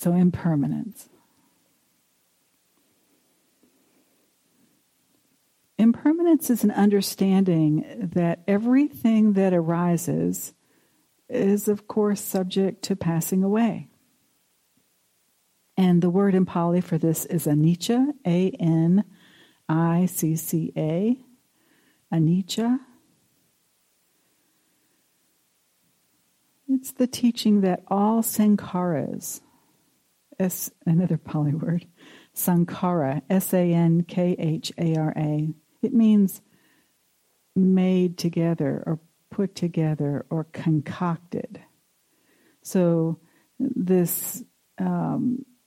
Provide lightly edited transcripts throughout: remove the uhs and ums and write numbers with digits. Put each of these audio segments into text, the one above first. So impermanence. Impermanence is an understanding that everything that arises is, of course, subject to passing away. And the word in Pali for this is anicca, A-N-I-C-C-A, anicca. It's the teaching that all sankharas, another Pali word, sankhara, S-A-N-K-H-A-R-A, it means made together or put together or concocted. So this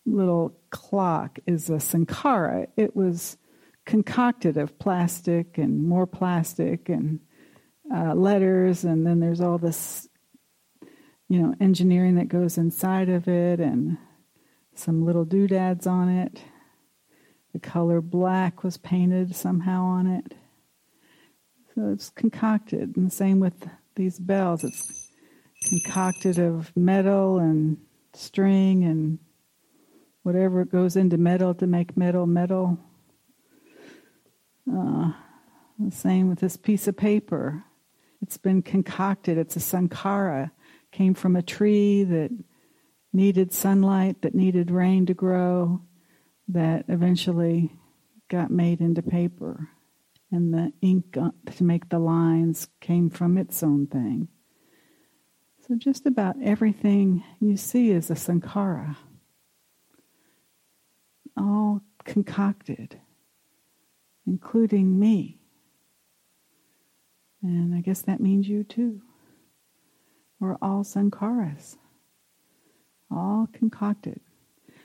little clock is a sankhara. It was concocted of plastic and more plastic and letters, and then there's all this, engineering that goes inside of it and some little doodads on it. The color black was painted somehow on it. So it's concocted. And the same with these bells. It's concocted of metal and string and whatever goes into metal to make metal metal. The same with this piece of paper. It's been concocted. It's a sankhara. Came from a tree that needed sunlight, that needed rain to grow, that eventually got made into paper. And the ink to make the lines came from its own thing. So just about everything you see is a sankhara. All concocted, including me. And I guess that means you too. We're all sankharas, all concocted.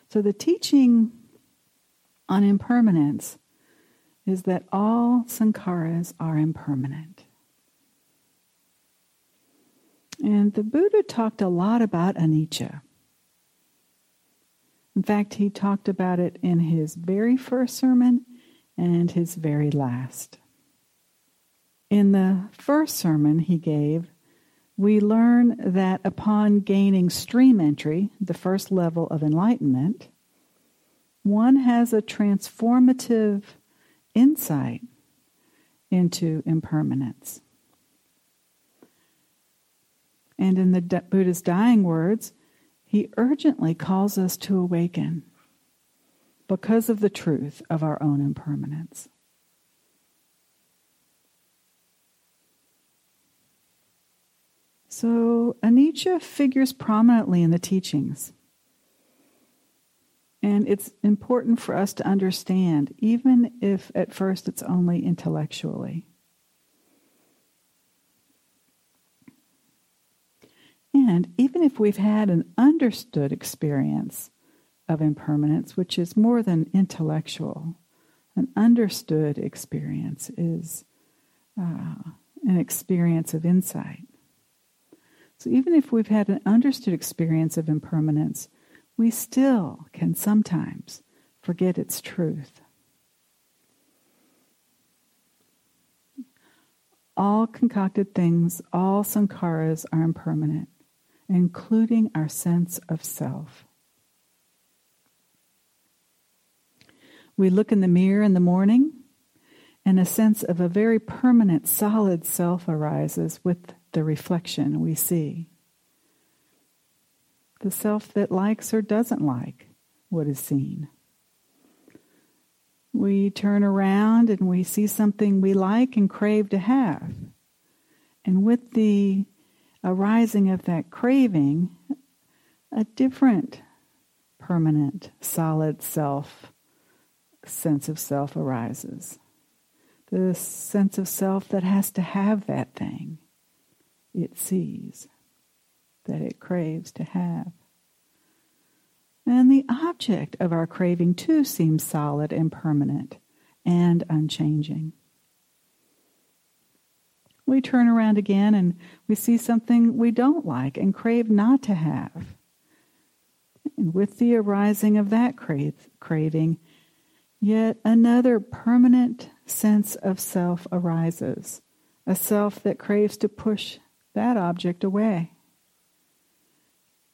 So the teaching on impermanence is that all sankharas are impermanent. And the Buddha talked a lot about anicca. In fact, he talked about it in his very first sermon and his very last. In the first sermon he gave, we learn that upon gaining stream entry, the first level of enlightenment, one has a transformative insight into impermanence. And in the Buddha's dying words, he urgently calls us to awaken because of the truth of our own impermanence. So anicca figures prominently in the teachings. And it's important for us to understand, even if at first it's only intellectually. And even if we've had an understood experience of impermanence, which is more than intellectual, an understood experience is an experience of insight. So even if we've had an understood experience of impermanence, we still can sometimes forget its truth. All concocted things, all sankharas are impermanent, including our sense of self. We look in the mirror in the morning, and a sense of a very permanent, solid self arises with the reflection we see. The self that likes or doesn't like what is seen. We turn around and we see something we like and crave to have. And with the arising of that craving, a different permanent, solid self, sense of self arises. The sense of self that has to have that thing it sees, that it craves to have. And the object of our craving too seems solid and permanent and unchanging. We turn around again and we see something we don't like and crave not to have. And with the arising of that craving, yet another permanent sense of self arises, a self that craves to push that object away.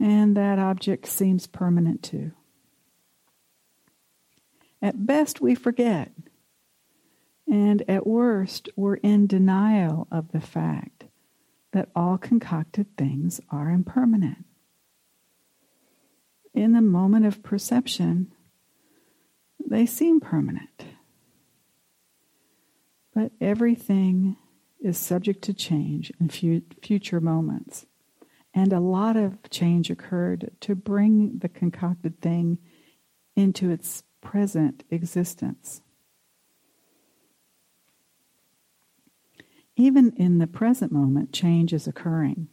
and that object seems permanent too. At best, we forget, and at worst, we're in denial of the fact that all concocted things are impermanent. In the moment of perception, they seem permanent. But everything is subject to change in future moments. And a lot of change occurred to bring the concocted thing into its present existence. Even in the present moment, change is occurring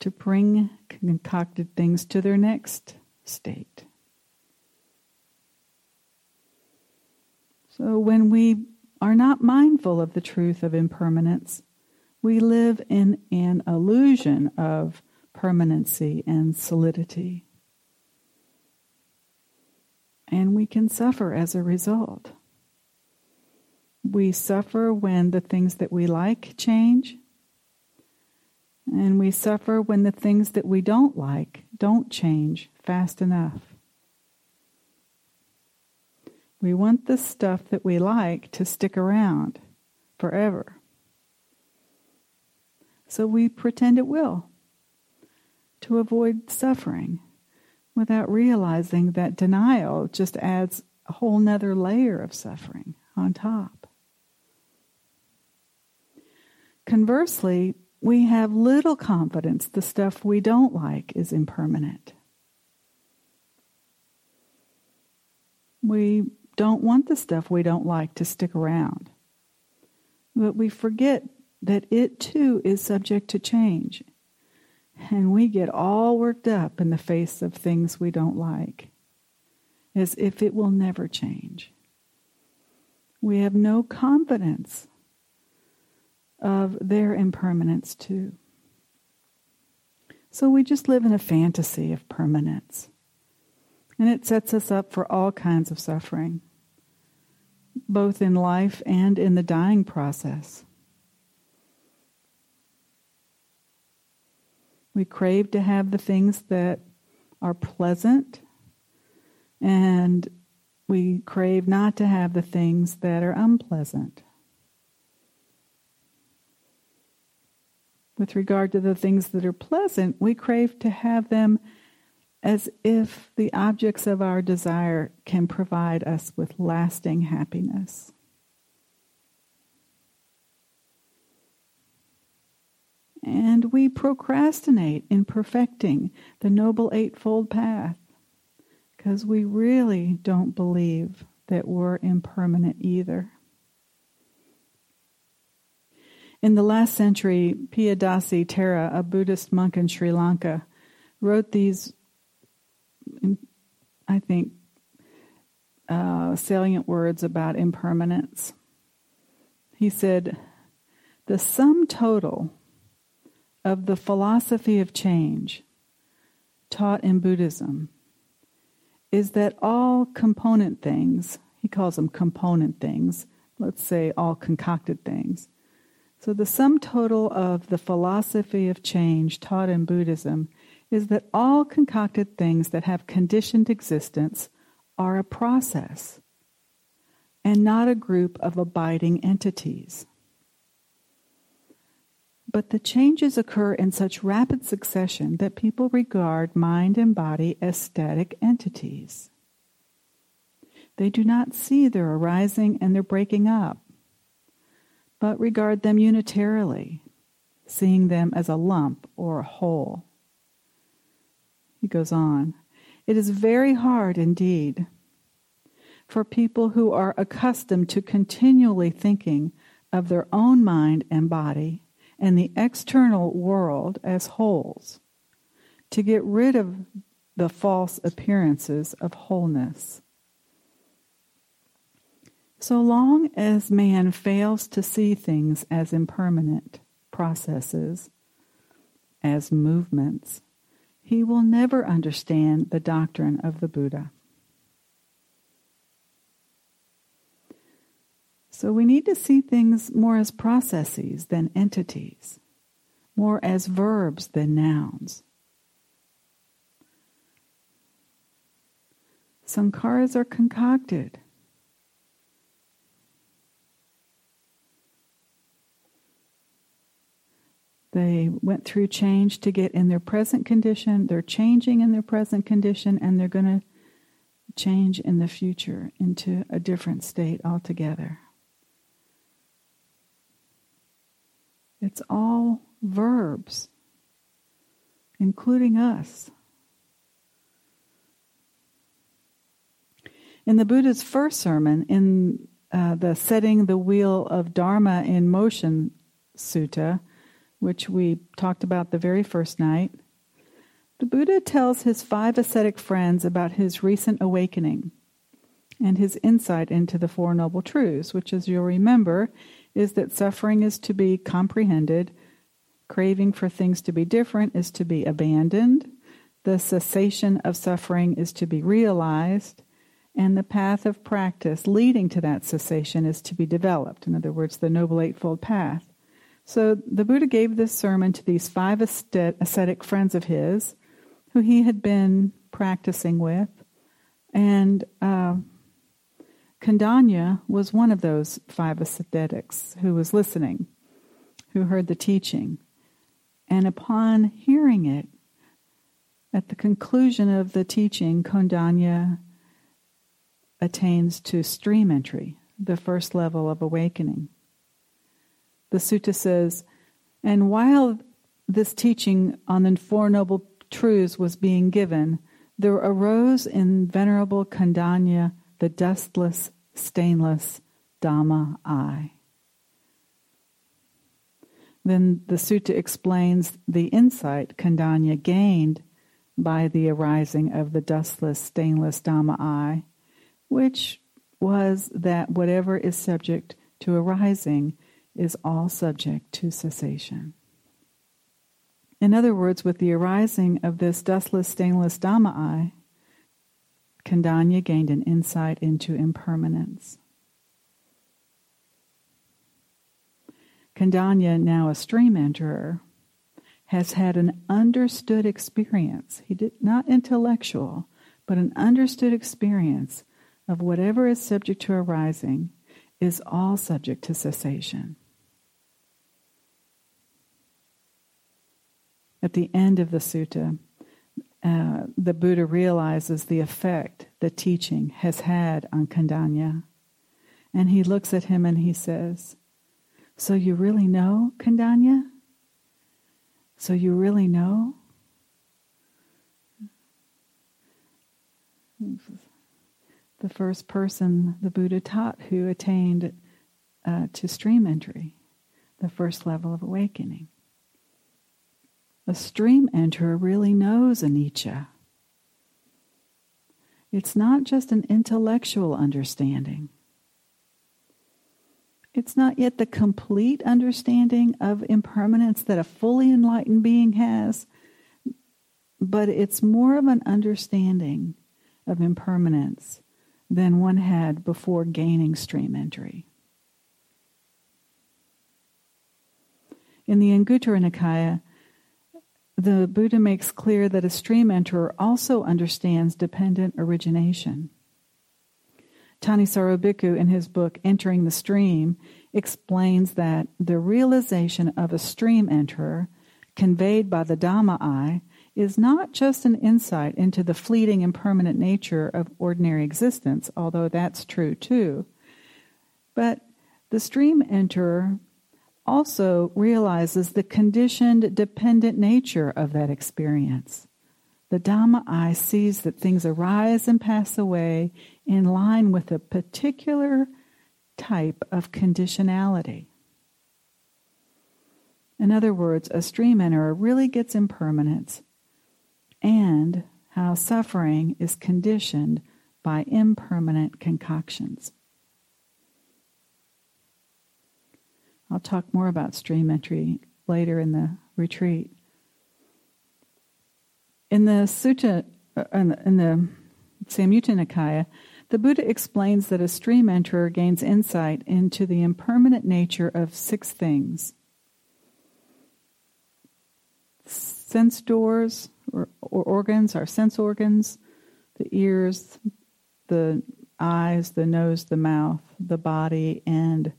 to bring concocted things to their next state. So when we are not mindful of the truth of impermanence, we live in an illusion of permanency and solidity. And we can suffer as a result. We suffer when the things that we like change. And we suffer when the things that we don't like don't change fast enough. We want the stuff that we like to stick around forever. So we pretend it will to avoid suffering without realizing that denial just adds a whole nother layer of suffering on top. Conversely, we have little confidence the stuff we don't like is impermanent. We don't want the stuff we don't like to stick around, but we forget that it too is subject to change, and we get all worked up in the face of things we don't like, as if it will never change. We have no confidence of their impermanence too. So we just live in a fantasy of permanence. And it sets us up for all kinds of suffering, both in life and in the dying process. We crave to have the things that are pleasant, and we crave not to have the things that are unpleasant. With regard to the things that are pleasant, we crave to have them as if the objects of our desire can provide us with lasting happiness. And we procrastinate in perfecting the Noble Eightfold Path because we really don't believe that we're impermanent either. In the last century, Piyadasi Tara, a Buddhist monk in Sri Lanka, wrote these, I think, salient words about impermanence. He said, "The sum total of the philosophy of change taught in Buddhism is that all component things," he calls them component things, let's say all concocted things. So the sum total of the philosophy of change taught in Buddhism is that all concocted things that have conditioned existence are a process and not a group of abiding entities. But the changes occur in such rapid succession that people regard mind and body as static entities. They do not see their arising and their breaking up, but regard them unitarily, seeing them as a lump or a whole. He goes on, "It is very hard indeed for people who are accustomed to continually thinking of their own mind and body and the external world as wholes to get rid of the false appearances of wholeness. So long as man fails to see things as impermanent processes, as movements, he will never understand the doctrine of the Buddha." So we need to see things more as processes than entities, more as verbs than nouns, Sankharas are concocted. They went through change to get in their present condition. They're changing in their present condition, and they're going to change in the future into a different state altogether. It's all verbs, including us. In the Buddha's first sermon, in the Setting the Wheel of Dharma in Motion Sutta, which we talked about the very first night, the Buddha tells his 5 ascetic friends about his recent awakening and his insight into the Four Noble Truths, which, as you'll remember, is that suffering is to be comprehended, craving for things to be different is to be abandoned, the cessation of suffering is to be realized, and the path of practice leading to that cessation is to be developed. In other words, the Noble Eightfold Path. So the Buddha gave this sermon to these 5 ascetic friends of his who he had been practicing with, and Koṇḍañña was one of those 5 ascetics who was listening, who heard the teaching. And upon hearing it, at the conclusion of the teaching, Koṇḍañña attains to stream entry, the first level of awakening. The sutta says, and while this teaching on the Four Noble Truths was being given, there arose in Venerable Koṇḍañña the dustless, stainless Dhamma Eye. Then the sutta explains the insight Koṇḍañña gained by the arising of the dustless, stainless Dhamma Eye, which was that whatever is subject to arising is all subject to cessation. In other words, with the arising of this dustless, stainless Dhamma Eye, Koṇḍañña gained an insight into impermanence. Koṇḍañña, now a stream enterer, has had an understood experience. He did not intellectual, but an understood experience of whatever is subject to arising is all subject to cessation. At the end of the sutta, the Buddha realizes the effect the teaching has had on Koṇḍañña. And he looks at him and he says, so you really know, Koṇḍañña? So you really know? The first person the Buddha taught who attained to stream entry, the first level of awakening. A stream enterer really knows anicca. It's not just an intellectual understanding. It's not yet the complete understanding of impermanence that a fully enlightened being has, but it's more of an understanding of impermanence than one had before gaining stream entry. In the Anguttara Nikaya, the Buddha makes clear that a stream enterer also understands dependent origination. Thanissaro Bhikkhu, in his book Entering the Stream, explains that the realization of a stream enterer conveyed by the Dhamma Eye is not just an insight into the fleeting and permanent nature of ordinary existence, although that's true too, but the stream enterer also realizes the conditioned, dependent nature of that experience. The Dhamma Eye sees that things arise and pass away in line with a particular type of conditionality. In other words, a stream enterer really gets impermanence and how suffering is conditioned by impermanent concoctions. I'll talk more about stream entry later in the retreat. In the Sutta, in the Samyutta Nikaya, the Buddha explains that a stream enterer gains insight into the impermanent nature of 6 things: sense doors or organs, our sense organs, the ears, the eyes, the nose, the mouth, the body, and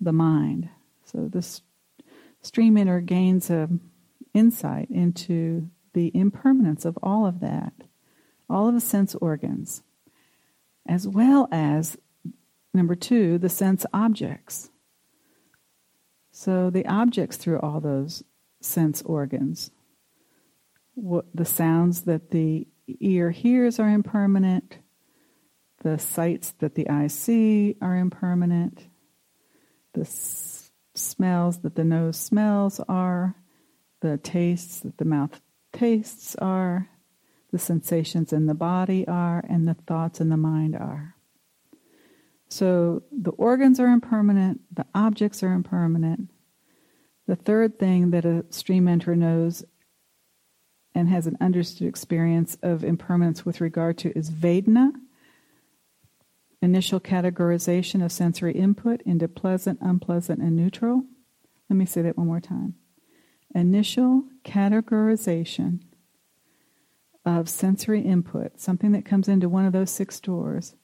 the mind. So this stream inner gains an insight into the impermanence of all of that, all of the sense organs, as well as, number two, the sense objects. So the objects through all those sense organs. What, the sounds that the ear hears are impermanent. The sights that the eye see are impermanent. The smells that the nose smells are. The tastes that the mouth tastes are. The sensations in the body are. And the thoughts in the mind are. So the organs are impermanent. The objects are impermanent. The third thing that a stream enterer knows and has an understood experience of impermanence with regard to is vedanā, initial categorization of sensory input into pleasant, unpleasant, and neutral. Let me say that one more time. Initial categorization of sensory input, something that comes into one of those six doors,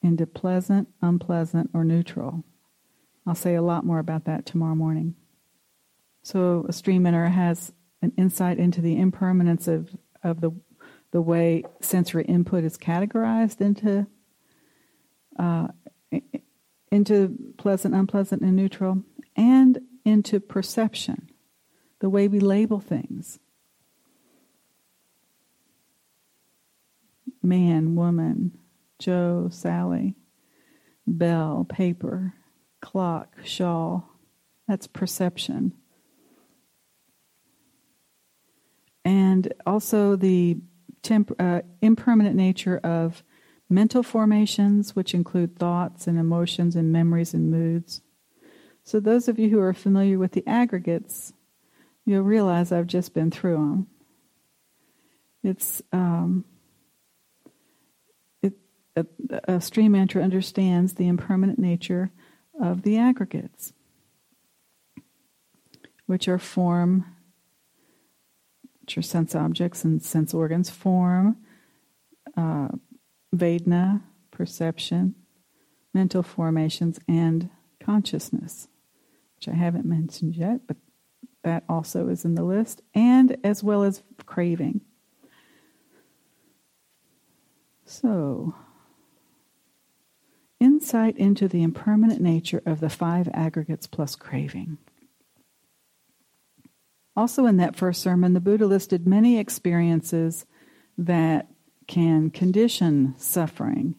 into pleasant, unpleasant, or neutral. I'll say a lot more about that tomorrow morning. So a stream enterer has an insight into the impermanence of the way sensory input is categorized into pleasant, unpleasant, and neutral, and into perception, the way we label things. Man, woman, Joe, Sally, bell, paper, clock, shawl. That's perception. And also the impermanent nature of mental formations, which include thoughts and emotions and memories and moods. So those of you who are familiar with the aggregates, you'll realize I've just been through them. It's a stream enterer understands the impermanent nature of the aggregates, which are form, which are sense objects and sense organs, form, vedana, perception, mental formations, and consciousness, which I haven't mentioned yet, but that also is in the list, and as well as craving. So, insight into the impermanent nature of the five aggregates plus craving. Also in that first sermon, the Buddha listed many experiences that can condition suffering.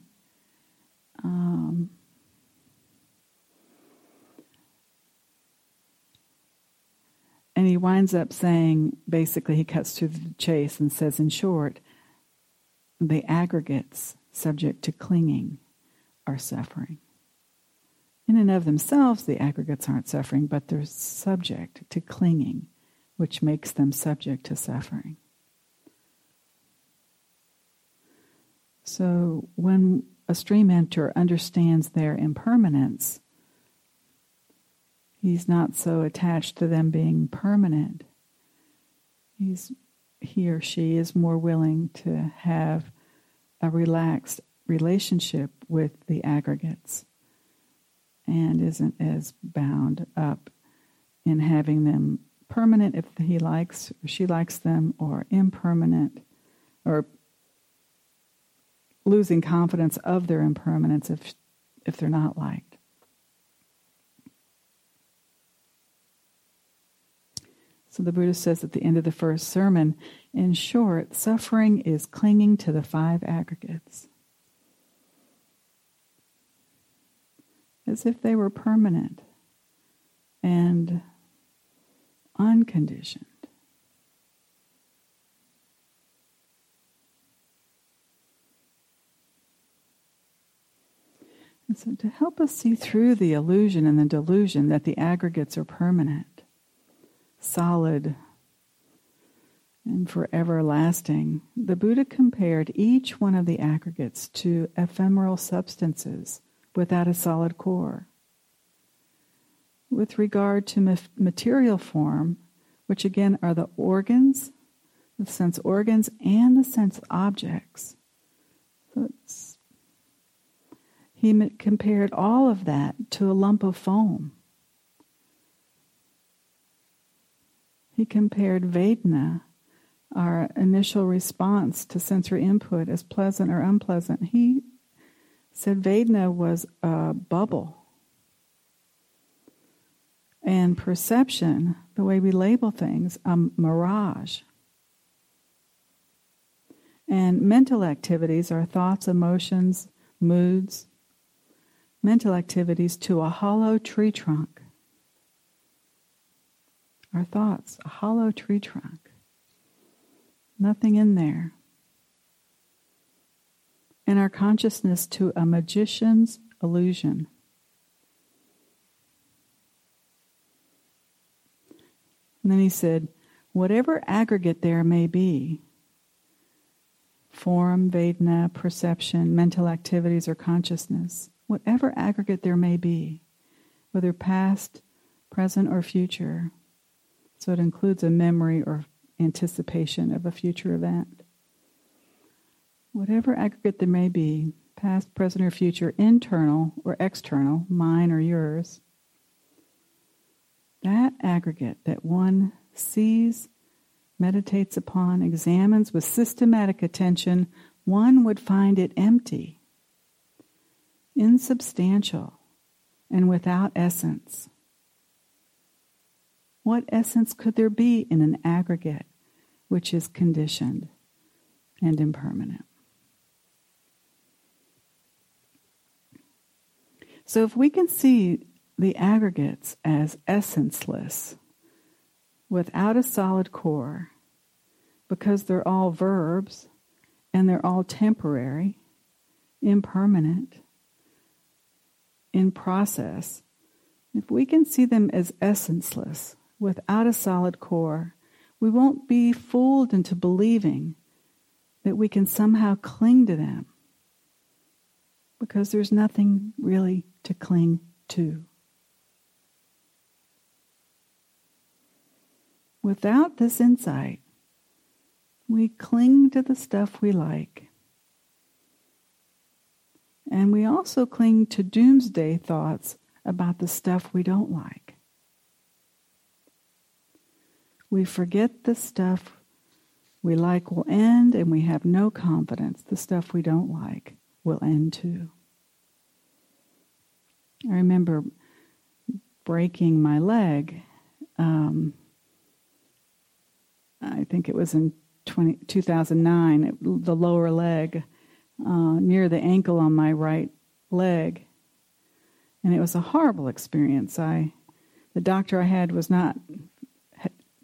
And he winds up saying, basically he cuts through the chase and says, in short, the aggregates subject to clinging are suffering. In and of themselves, the aggregates aren't suffering, but they're subject to clinging, which makes them subject to suffering. So when a stream enterer understands their impermanence, he's not so attached to them being permanent. He or she is more willing to have a relaxed relationship with the aggregates and isn't as bound up in having them permanent if he likes or she likes them, or impermanent, or losing confidence of their impermanence if they're not liked. So the Buddha says at the end of the first sermon, in short, suffering is clinging to the five aggregates, as if they were permanent and unconditioned. And so to help us see through the illusion and the delusion that the aggregates are permanent, solid, and forever lasting, the Buddha compared each one of the aggregates to ephemeral substances without a solid core. With regard to material form, which again are the organs, the sense organs, and the sense objects, He compared all of that to a lump of foam. He compared Vedana, our initial response to sensory input, as pleasant or unpleasant. He said Vedana was a bubble. And perception, the way we label things, a mirage. And mental activities are thoughts, emotions, moods. Mental activities to a hollow tree trunk. Our thoughts, a hollow tree trunk. Nothing in there. And our consciousness to a magician's illusion. And then he said, whatever aggregate there may be, form, Vedana, perception, mental activities, or consciousness, whatever aggregate there may be, whether past, present, or future, so it includes a memory or anticipation of a future event. Whatever aggregate there may be, past, present, or future, internal or external, mine or yours, that aggregate that one sees, meditates upon, examines with systematic attention, one would find it empty, insubstantial, and without essence. What essence could there be in an aggregate which is conditioned and impermanent? So if we can see the aggregates as essenceless, without a solid core, because they're all verbs and they're all temporary, impermanent, in process, if we can see them as essenceless, without a solid core, we won't be fooled into believing that we can somehow cling to them, because there's nothing really to cling to. Without this insight, we cling to the stuff we like. And we also cling to doomsday thoughts about the stuff we don't like. We forget the stuff we like will end, and we have no confidence the stuff we don't like will end too. I remember breaking my leg. I think it was in 2009, the lower leg, near the ankle on my right leg. And it was a horrible experience. The doctor I had was not...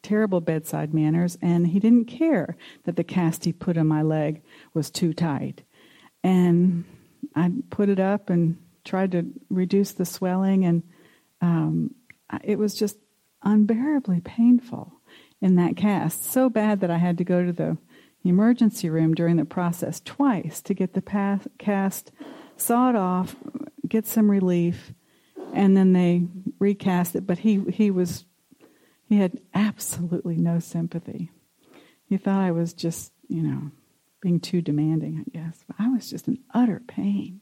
terrible bedside manners, and he didn't care that the cast he put on my leg was too tight. And I put it up and tried to reduce the swelling, and it was just unbearably painful in that cast, so bad that I had to go to the emergency room during the process twice to get the cast sawed off, get some relief, and then they recast it. But he had absolutely no sympathy. He thought I was just, being too demanding, I guess. But I was just in utter pain.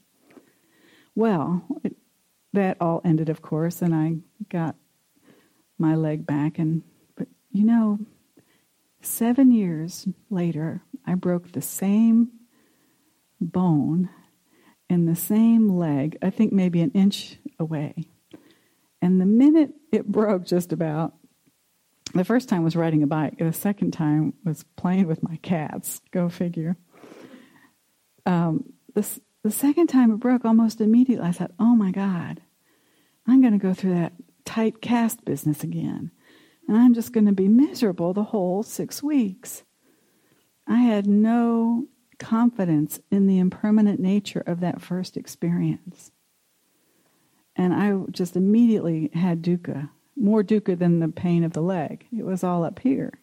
Well, that all ended, of course, and I got my leg back. But 7 years later, I broke the same bone in the same leg, I think maybe an inch away. And the minute it broke, just about, the first time was riding a bike. The second time was playing with my cats. Go figure. The second time it broke, almost immediately, I thought, oh my God, I'm going to go through that tight cast business again. And I'm just going to be miserable the whole 6 weeks. I had no confidence in the impermanent nature of that first experience. And I just immediately had dukkha. More dukkha than the pain of the leg. It was all up here.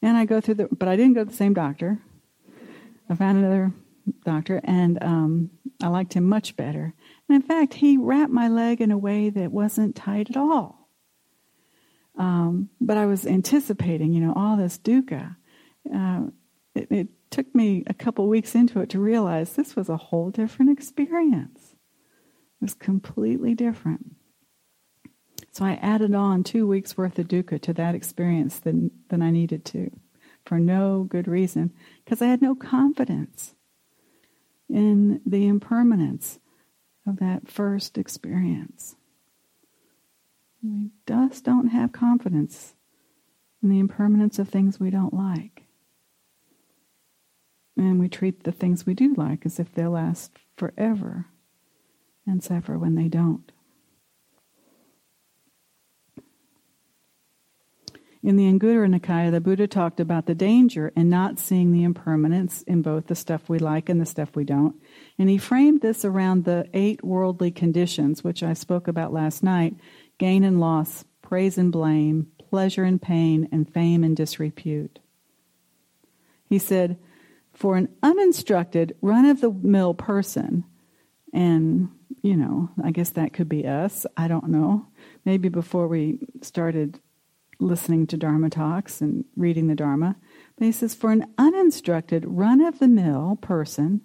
And I go through but I didn't go to the same doctor. I found another doctor, and I liked him much better. And in fact, he wrapped my leg in a way that wasn't tight at all. But I was anticipating, all this dukkha. It took me a couple weeks into it to realize this was a whole different experience. It was completely different. So I added on 2 weeks' worth of dukkha to that experience than I needed to, for no good reason, because I had no confidence in the impermanence of that first experience. We just don't have confidence in the impermanence of things we don't like. And we treat the things we do like as if they'll last forever and suffer when they don't. In the Anguttara Nikaya, the Buddha talked about the danger in not seeing the impermanence in both the stuff we like and the stuff we don't. And he framed this around the 8 worldly conditions, which I spoke about last night: gain and loss, praise and blame, pleasure and pain, and fame and disrepute. He said, for an uninstructed, run-of-the-mill person, and, you know, I guess that could be us, I don't know, maybe before we started listening to Dharma talks and reading the Dharma. But he says, for an uninstructed, run-of-the-mill person,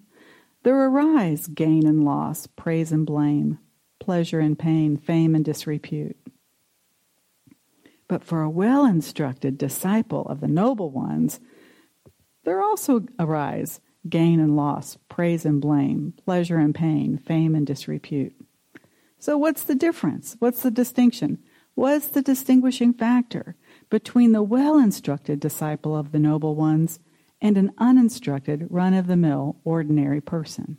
there arise gain and loss, praise and blame, pleasure and pain, fame and disrepute. But for a well-instructed disciple of the noble ones, there also arise gain and loss, praise and blame, pleasure and pain, fame and disrepute. So what's the difference? What's the distinction? What's the distinguishing factor between the well-instructed disciple of the noble ones and an uninstructed, run-of-the-mill, ordinary person?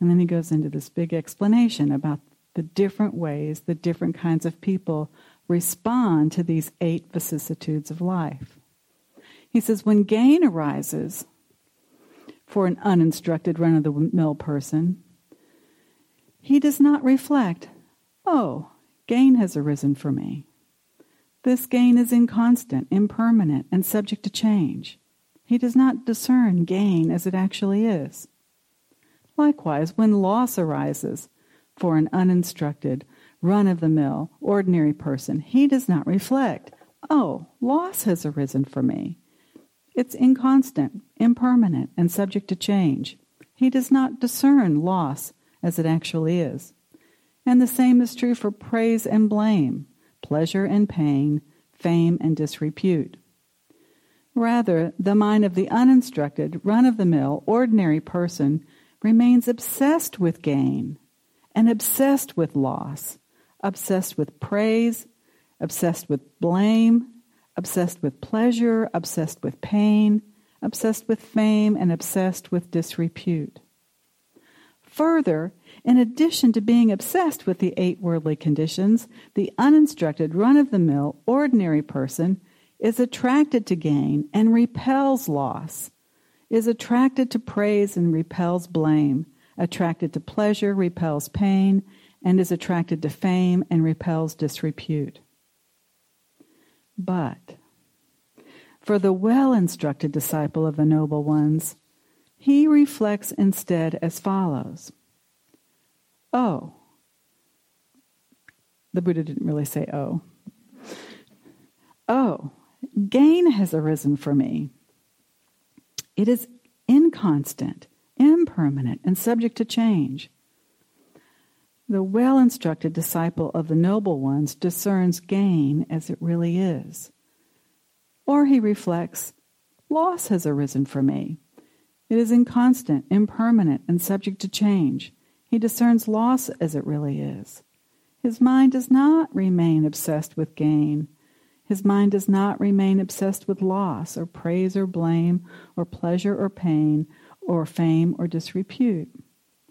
And then he goes into this big explanation about the different ways, the different kinds of people respond to these 8 vicissitudes of life. He says, when gain arises for an uninstructed, run-of-the-mill person, he does not reflect, oh, gain has arisen for me. This gain is inconstant, impermanent, and subject to change. He does not discern gain as it actually is. Likewise, when loss arises for an uninstructed, run-of-the-mill, ordinary person, he does not reflect, oh, loss has arisen for me. It's inconstant, impermanent, and subject to change. He does not discern loss as it actually is. And the same is true for praise and blame, pleasure and pain, fame and disrepute. Rather, the mind of the uninstructed, run-of-the-mill, ordinary person remains obsessed with gain and obsessed with loss, obsessed with praise, obsessed with blame, obsessed with pleasure, obsessed with pain, obsessed with fame, and obsessed with disrepute. Further, in addition to being obsessed with the 8 worldly conditions, the uninstructed, run-of-the-mill, ordinary person is attracted to gain and repels loss, is attracted to praise and repels blame, attracted to pleasure, repels pain, and is attracted to fame and repels disrepute. But for the well-instructed disciple of the noble ones, he reflects instead as follows. Oh, the Buddha didn't really say oh. Oh, gain has arisen for me. It is inconstant, impermanent, and subject to change. The well-instructed disciple of the noble ones discerns gain as it really is. Or he reflects, loss has arisen for me. It is inconstant, impermanent, and subject to change. He discerns loss as it really is. His mind does not remain obsessed with gain. His mind does not remain obsessed with loss or praise or blame or pleasure or pain or fame or disrepute.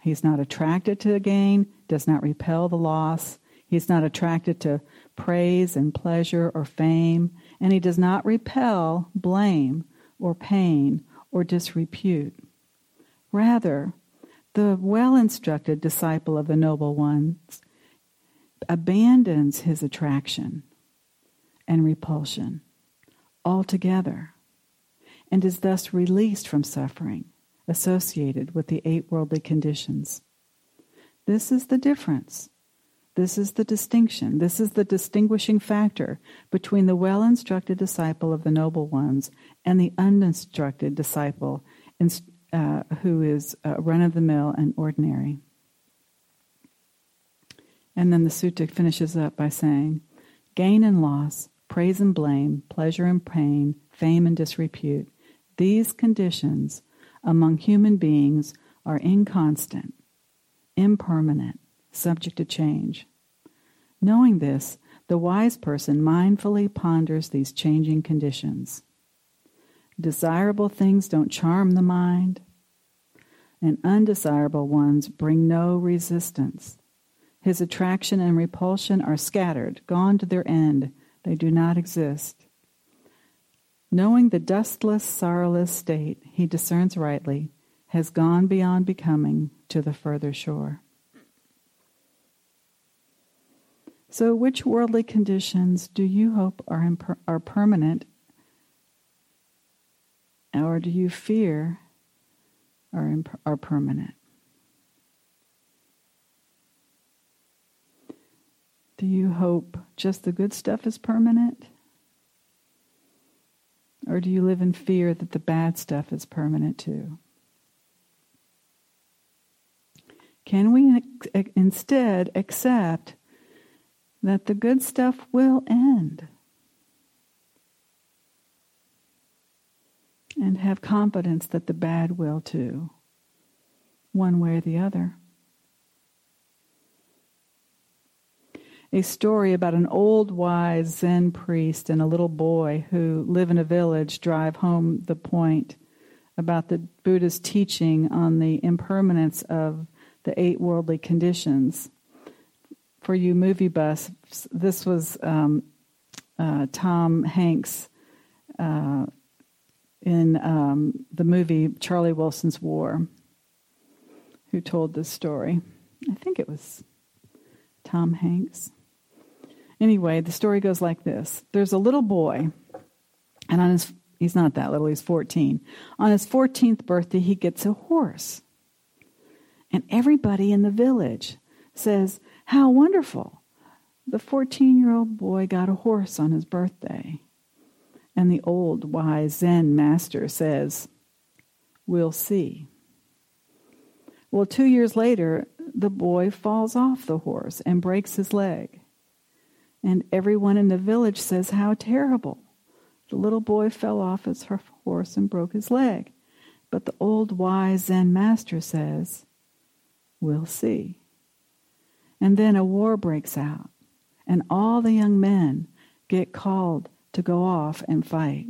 He is not attracted to gain, does not repel the loss. He is not attracted to praise and pleasure or fame, and he does not repel blame or pain or disrepute. Rather, the well-instructed disciple of the noble ones abandons his attraction and repulsion altogether and is thus released from suffering associated with the 8 worldly conditions. This is the difference This is the distinction, this is the distinguishing factor between the well-instructed disciple of the noble ones and the uninstructed disciple who is run-of-the-mill and ordinary. And then the sutta finishes up by saying, gain and loss, praise and blame, pleasure and pain, fame and disrepute, these conditions among human beings are inconstant, impermanent, subject to change. Knowing this, the wise person mindfully ponders these changing conditions. Desirable things don't charm the mind, and undesirable ones bring no resistance. His attraction and repulsion are scattered, gone to their end. They do not exist. Knowing the dustless, sorrowless state, he discerns rightly, has gone beyond becoming to the further shore. So which worldly conditions do you hope are permanent, or do you fear are permanent? Do you hope just the good stuff is permanent? Or do you live in fear that the bad stuff is permanent too? Can we instead accept that the good stuff will end? And have confidence that the bad will too, one way or the other. A story about an old wise Zen priest and a little boy who live in a village drive home the point about the Buddha's teaching on the impermanence of the 8 worldly conditions. For you movie buffs, this was Tom Hanks in the movie Charlie Wilson's War, who told this story. I think it was Tom Hanks. Anyway, the story goes like this. There's a little boy, and he's not that little, he's 14. On his 14th birthday, he gets a horse. And everybody in the village says, how wonderful. The 14-year-old boy got a horse on his birthday. And the old wise Zen master says, we'll see. Well, 2 years later, the boy falls off the horse and breaks his leg. And everyone in the village says, how terrible. The little boy fell off his horse and broke his leg. But the old wise Zen master says, we'll see. And then a war breaks out, and all the young men get called to go off and fight.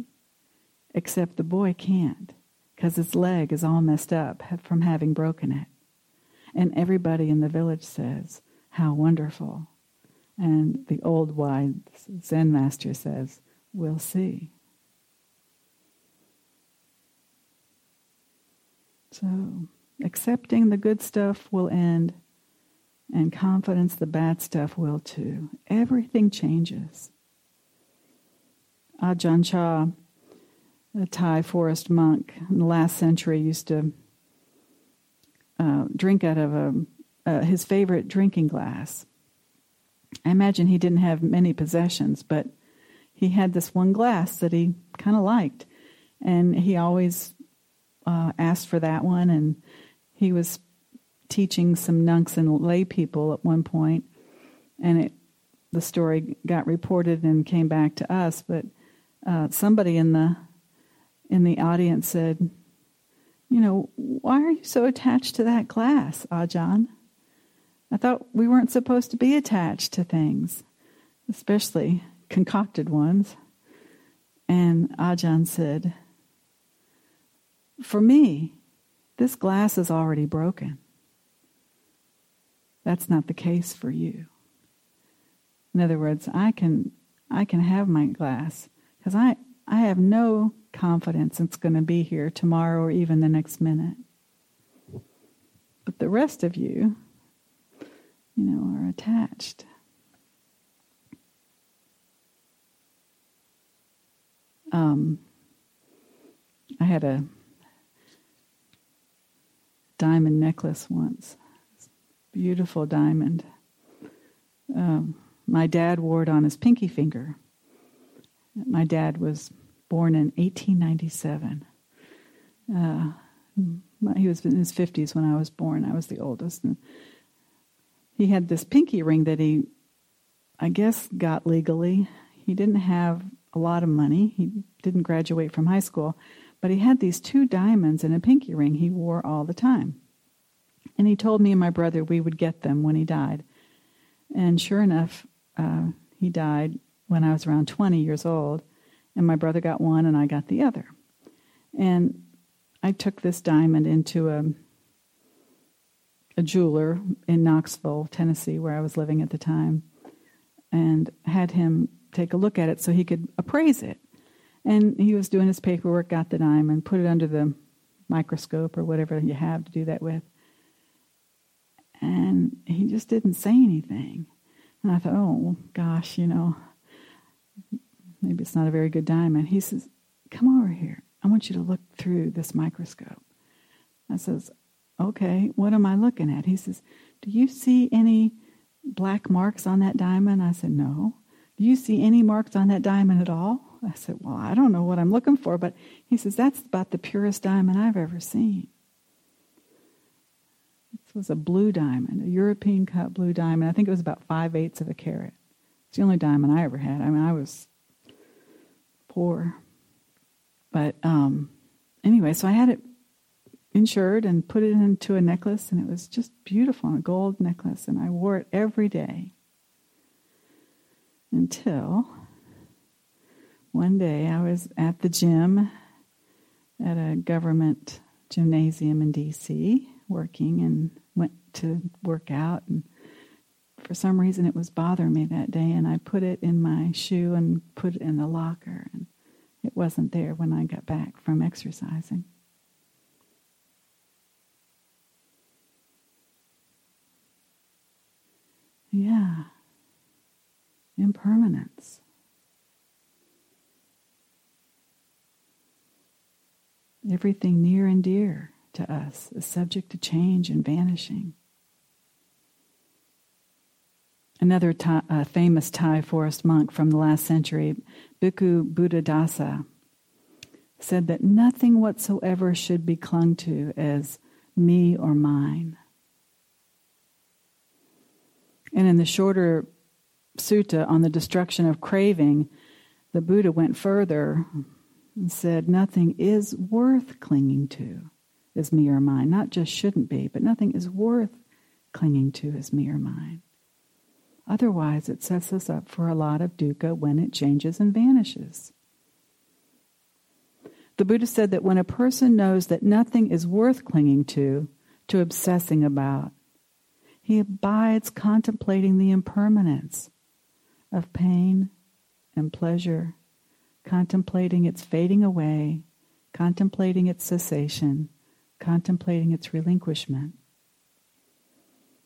Except the boy can't, because his leg is all messed up from having broken it. And everybody in the village says, how wonderful. And the old wise Zen master says, we'll see. So, accepting the good stuff will end, and confidence the bad stuff will too. Everything changes. Ajahn Chah, a Thai forest monk in the last century, used to drink out of his favorite drinking glass. I imagine he didn't have many possessions, but he had this one glass that he kind of liked, and he always asked for that one. And he was teaching some monks and lay people at one point, and the story got reported and came back to us. But somebody in the audience said, "You know, why are you so attached to that glass, Ajahn? I thought we weren't supposed to be attached to things, especially concocted ones." And Ajahn said, for me, this glass is already broken. That's not the case for you. In other words, I can have my glass, because I have no confidence it's going to be here tomorrow or even the next minute. But the rest of you, you know, are attached. I had a diamond necklace once, beautiful diamond, my dad wore it on his pinky finger. My dad was born in 1897. He was in his 50s when I was born. I was the oldest. And he had this pinky ring that he, I guess, got legally. He didn't have a lot of money. He didn't graduate from high school. But he had these two diamonds in a pinky ring he wore all the time. And he told me and my brother we would get them when he died. And sure enough, he died when I was around 20 years old. And my brother got one and I got the other. And I took this diamond into a jeweler in Knoxville, Tennessee, where I was living at the time, and had him take a look at it so he could appraise it. And he was doing his paperwork, got the diamond, put it under the microscope or whatever you have to do that with. And he just didn't say anything. And I thought, oh, gosh, maybe it's not a very good diamond. He says, come over here. I want you to look through this microscope. I says, okay, what am I looking at? He says, do you see any black marks on that diamond? I said, no. Do you see any marks on that diamond at all? I said, well, I don't know what I'm looking for, but he says, that's about the purest diamond I've ever seen. This was a blue diamond, a European cut blue diamond. I think it was about 5/8 of a carat. It's the only diamond I ever had. I mean, I was poor. But anyway, so I had it insured and put it into a necklace, and it was just beautiful, a gold necklace, and I wore it every day until one day I was at the gym at a government gymnasium in D.C. working, and went to work out, and for some reason it was bothering me that day, and I put it in my shoe and put it in the locker, and it wasn't there when I got back from exercising. Yeah. Impermanence. Everything near and dear to us is subject to change and vanishing. Another famous Thai forest monk from the last century, Bhikkhu Buddhadasa, said that nothing whatsoever should be clung to as me or mine. And in the shorter sutta on the destruction of craving, the Buddha went further and said nothing is worth clinging to as me or mine. Not just shouldn't be, but nothing is worth clinging to as me or mine. Otherwise, it sets us up for a lot of dukkha when it changes and vanishes. The Buddha said that when a person knows that nothing is worth clinging to obsessing about, he abides contemplating the impermanence of pain and pleasure, contemplating its fading away, contemplating its cessation, contemplating its relinquishment.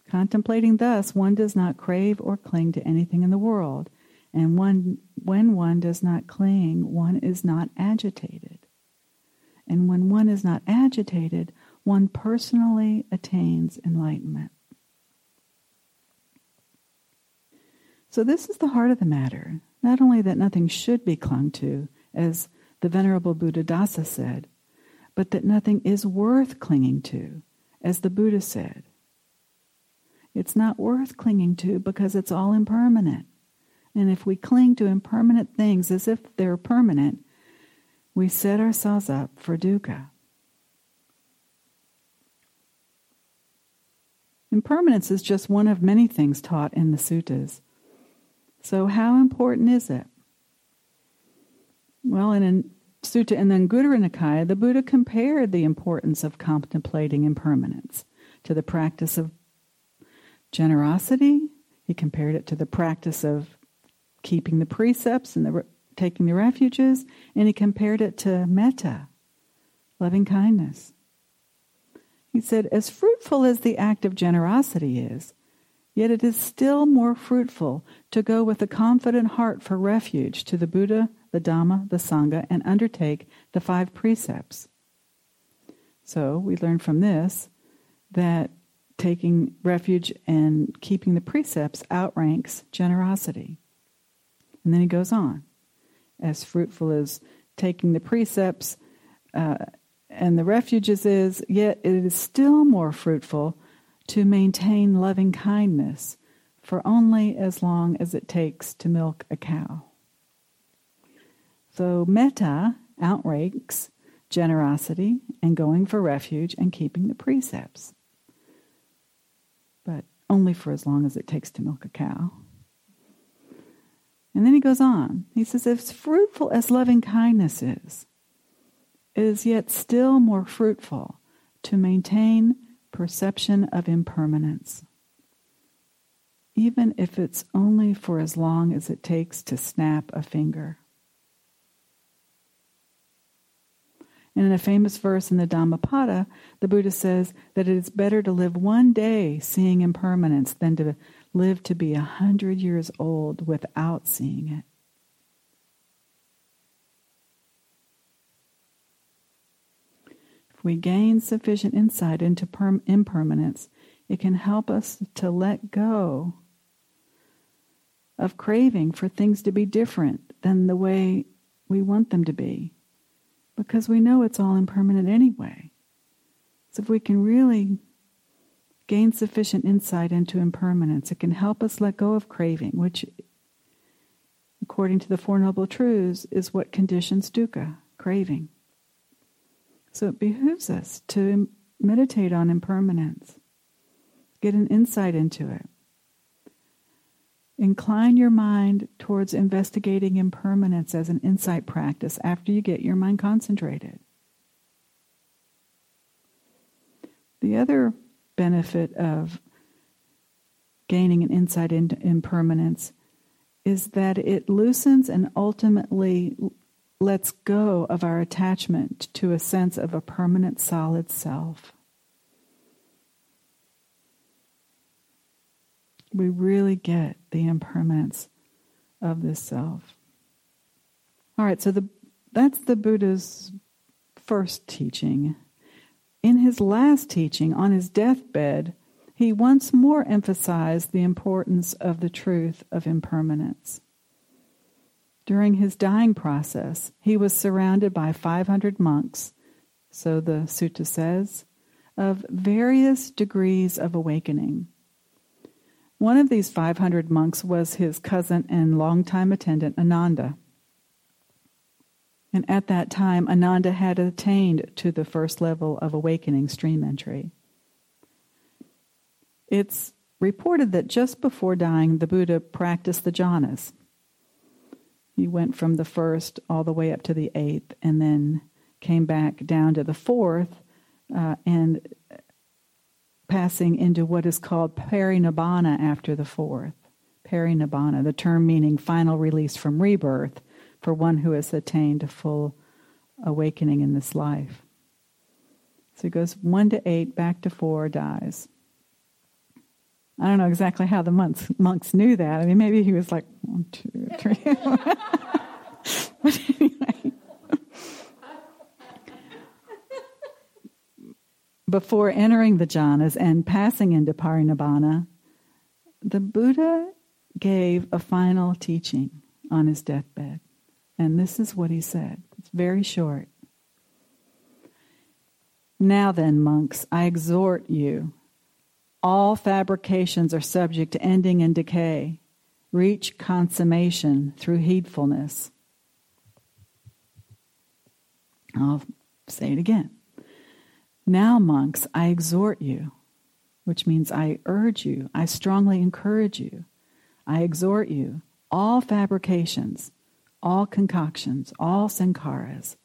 Contemplating thus, one does not crave or cling to anything in the world, and when one does not cling, one is not agitated. And when one is not agitated, one personally attains enlightenment. So this is the heart of the matter. Not only that nothing should be clung to, as the Venerable Buddhadasa said, but that nothing is worth clinging to, as the Buddha said. It's not worth clinging to because it's all impermanent. And if we cling to impermanent things as if they're permanent, we set ourselves up for dukkha. Impermanence is just one of many things taught in the suttas. So how important is it? Well, in a sutta in the Anguttara Nikaya, the Buddha compared the importance of contemplating impermanence to the practice of generosity. He compared it to the practice of keeping the precepts and taking the refuges, and he compared it to metta, loving kindness. He said, as fruitful as the act of generosity is, yet it is still more fruitful to go with a confident heart for refuge to the Buddha, the Dhamma, the Sangha, and undertake the 5 precepts. So we learn from this that taking refuge and keeping the precepts outranks generosity. And then he goes on. As fruitful as taking the precepts and the refuges is, yet it is still more fruitful to maintain loving kindness for only as long as it takes to milk a cow. So metta outranks generosity and going for refuge and keeping the precepts, but only for as long as it takes to milk a cow. And then he goes on. He says, as fruitful as loving kindness is, it is yet still more fruitful to maintain perception of impermanence, even if it's only for as long as it takes to snap a finger. And in a famous verse in the Dhammapada, the Buddha says that it is better to live one day seeing impermanence than to live to be 100 years old without seeing it. If we gain sufficient insight into impermanence, it can help us to let go of craving for things to be different than the way we want them to be, because we know it's all impermanent anyway. So if we can really gain sufficient insight into impermanence, it can help us let go of craving, which, according to the Four Noble Truths, is what conditions dukkha, craving. So it behooves us to meditate on impermanence, get an insight into it. Incline your mind towards investigating impermanence as an insight practice after you get your mind concentrated. The other benefit of gaining an insight into impermanence is that it loosens and ultimately lets go of our attachment to a sense of a permanent solid self. We really get the impermanence of this self. All right, so that's the Buddha's first teaching. In his last teaching, on his deathbed, he once more emphasized the importance of the truth of impermanence. During his dying process, he was surrounded by 500 monks, so the sutta says, of various degrees of awakening. One of these 500 monks was his cousin and longtime attendant, Ananda. And at that time, Ananda had attained to the first level of awakening, stream entry. It's reported that just before dying, the Buddha practiced the jhanas. He went from the first all the way up to the eighth, and then came back down to the fourth, and passing into what is called parinibbana after the fourth. Parinibbana, the term meaning final release from rebirth for one who has attained a full awakening in this life. So he goes 1 to 8, back to 4, dies. I don't know exactly how the monks knew that. I mean, maybe he was like, 1, 2, 3. But anyway. Before entering the jhanas and passing into parinibbana, the Buddha gave a final teaching on his deathbed. And this is what he said. It's very short. Now then, monks, I exhort you. All fabrications are subject to ending and decay. Reach consummation through heedfulness. I'll say it again. Now, monks, I exhort you, which means I urge you, I strongly encourage you, I exhort you, all fabrications, all concoctions, all sankharas,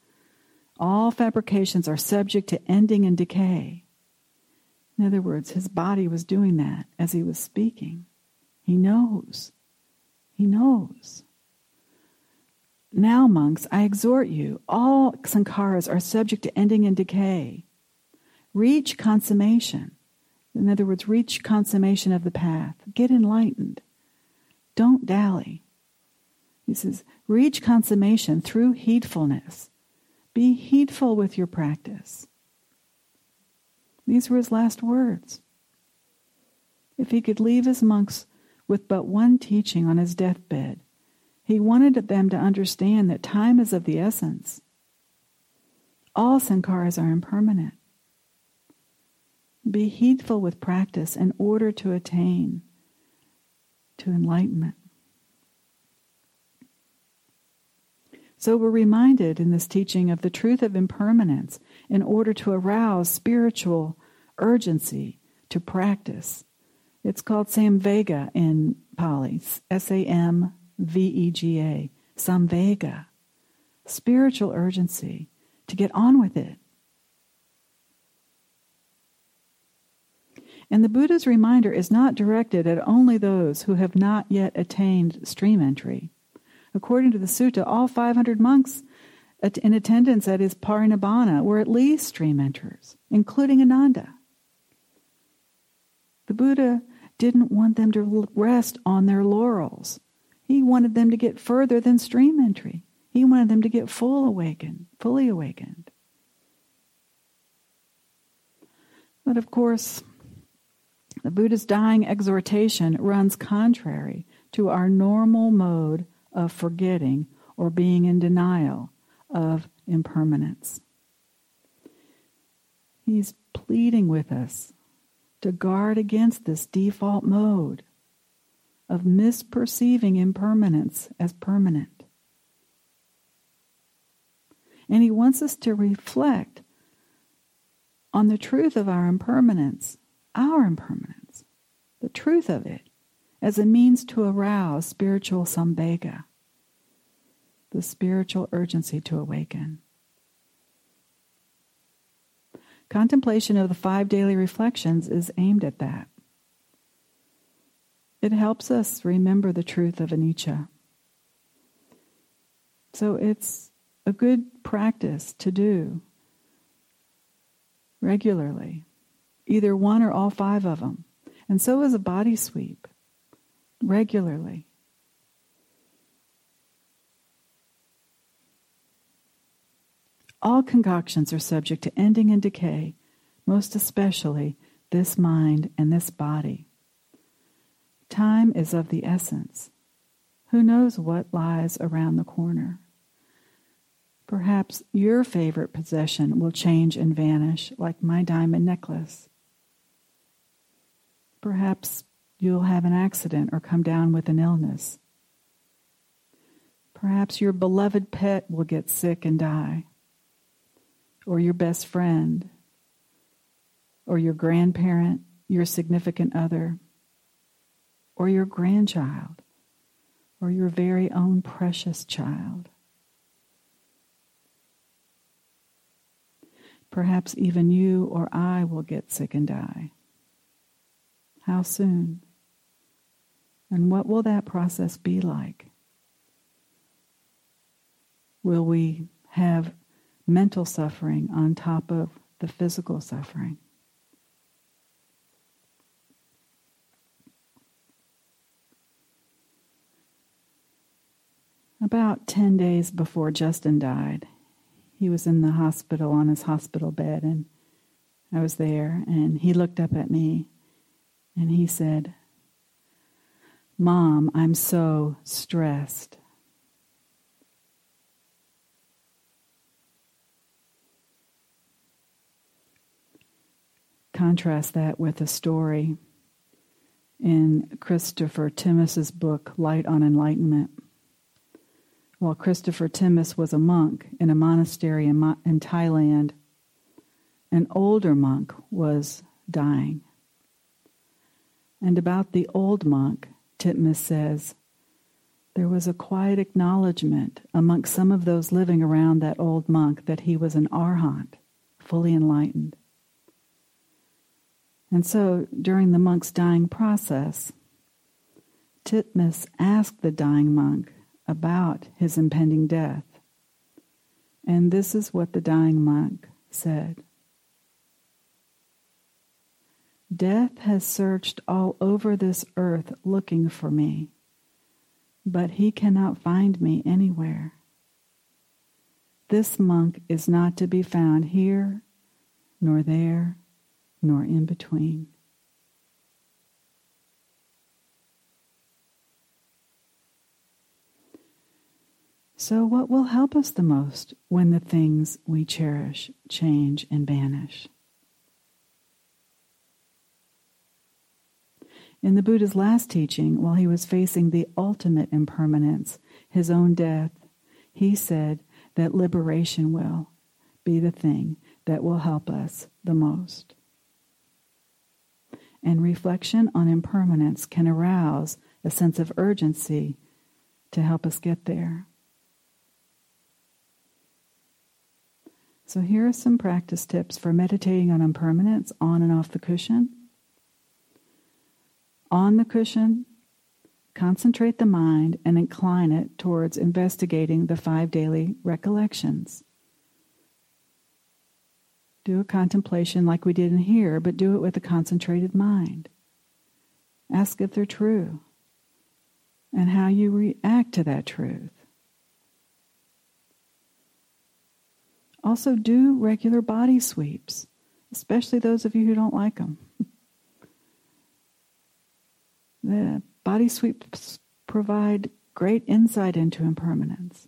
all fabrications are subject to ending and decay. In other words, his body was doing that as he was speaking. He knows. He knows. Now, monks, I exhort you, all sankharas are subject to ending and decay. Reach consummation. In other words, reach consummation of the path. Get enlightened. Don't dally. He says, reach consummation through heedfulness. Be heedful with your practice. These were his last words. if he could leave his monks with but one teaching on his deathbed. He wanted them to understand that time is of the essence. All sankharas are impermanent. Be heedful with practice in order to attain to enlightenment. So we're reminded in this teaching of the truth of impermanence in order to arouse spiritual urgency to practice. It's called samvega in Pali, S-A-M-V-E-G-A, samvega, spiritual urgency to get on with it. And the Buddha's reminder is not directed at only those who have not yet attained stream entry. According to the sutta, all 500 monks in attendance at his parinibbana were at least stream enterers, including Ananda. The Buddha didn't want them to rest on their laurels. He wanted them to get further than stream entry. He wanted them to get fully awakened. But of course, the Buddha's dying exhortation runs contrary to our normal mode of forgetting or being in denial of impermanence. He's pleading with us to guard against this default mode of misperceiving impermanence as permanent. And he wants us to reflect on the truth of our impermanence, the truth of it, as a means to arouse spiritual samvega, the spiritual urgency to awaken. Contemplation of the 5 daily reflections is aimed at that. It helps us remember the truth of anicca. So it's a good practice to do regularly, either one or all 5 of them. And so is a body sweep, regularly. All concoctions are subject to ending and decay, most especially this mind and this body. Time is of the essence. Who knows what lies around the corner? Perhaps your favorite possession will change and vanish like my diamond necklace. Perhaps you'll have an accident or come down with an illness. Perhaps your beloved pet will get sick and die, or your best friend, or your grandparent, your significant other, or your grandchild, or your very own precious child. Perhaps even you or I will get sick and die. How soon? And what will that process be like? Will we have mental suffering on top of the physical suffering? About 10 days before Justin died, he was in the hospital, on his hospital bed, and I was there, and he looked up at me, and he said, "Mom, I'm so stressed." Contrast that with a story in Christopher Timmis's book, Light on Enlightenment. While Christopher Timmis was a monk in a monastery in Thailand, an older monk was dying. And about the old monk, Timmis says, "There was a quiet acknowledgement amongst some of those living around that old monk that he was an arhat, fully enlightened." And so, during the monk's dying process, Timmis asked the dying monk about his impending death. And this is what the dying monk said. "Death has searched all over this earth looking for me, but he cannot find me anywhere. This monk is not to be found here, nor there, nor in between." So what will help us the most when the things we cherish change and vanish? In the Buddha's last teaching, while he was facing the ultimate impermanence, his own death, he said that liberation will be the thing that will help us the most. And reflection on impermanence can arouse a sense of urgency to help us get there. So here are some practice tips for meditating on impermanence on and off the cushion. On the cushion, concentrate the mind and incline it towards investigating the 5 daily recollections. Do a contemplation like we did in here, but do it with a concentrated mind. Ask if they're true and how you react to that truth. Also, do regular body sweeps, especially those of you who don't like them. The body sweeps provide great insight into impermanence.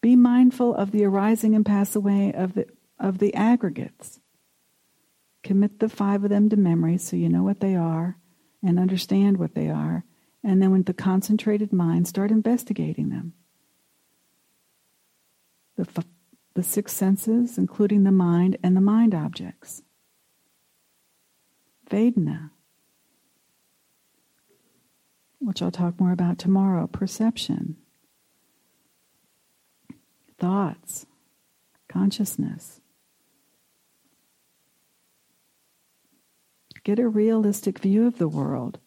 Be mindful of the arising and pass away of the aggregates. Commit the 5 of them to memory so you know what they are and understand what they are. And then with the concentrated mind, start investigating them. The 6 senses, including the mind and the mind objects. Vedanā, which I'll talk more about tomorrow. Perception, thoughts, consciousness. Get a realistic view of the world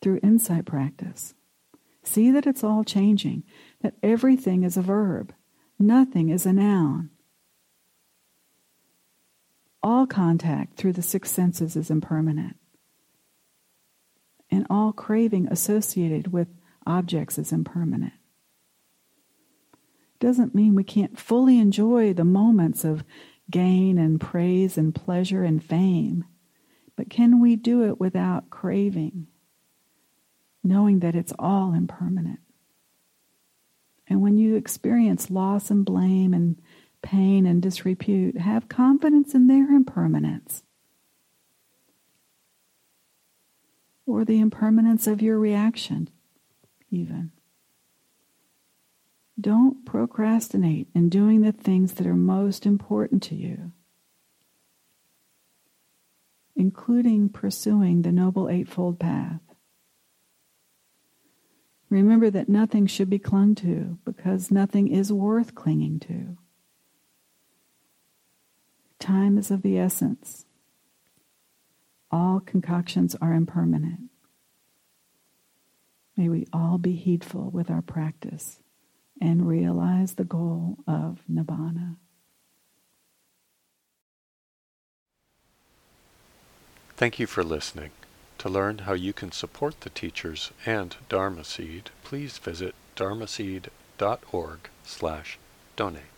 through insight practice. See that it's all changing, that everything is a verb. Nothing is a noun. All contact through the 6 senses is impermanent. And all craving associated with objects is impermanent. Doesn't mean we can't fully enjoy the moments of gain and praise and pleasure and fame. But can we do it without craving? Knowing that it's all impermanent. And when you experience loss and blame and pain and disrepute, have confidence in their impermanence. Or the impermanence of your reaction, even. Don't procrastinate in doing the things that are most important to you, including pursuing the Noble Eightfold Path. Remember that nothing should be clung to because nothing is worth clinging to. Time is of the essence. All concoctions are impermanent. May we all be heedful with our practice and realize the goal of nibbana. Thank you for listening. To learn how you can support the teachers and Dharma Seed, please visit dharmaseed.org/donate.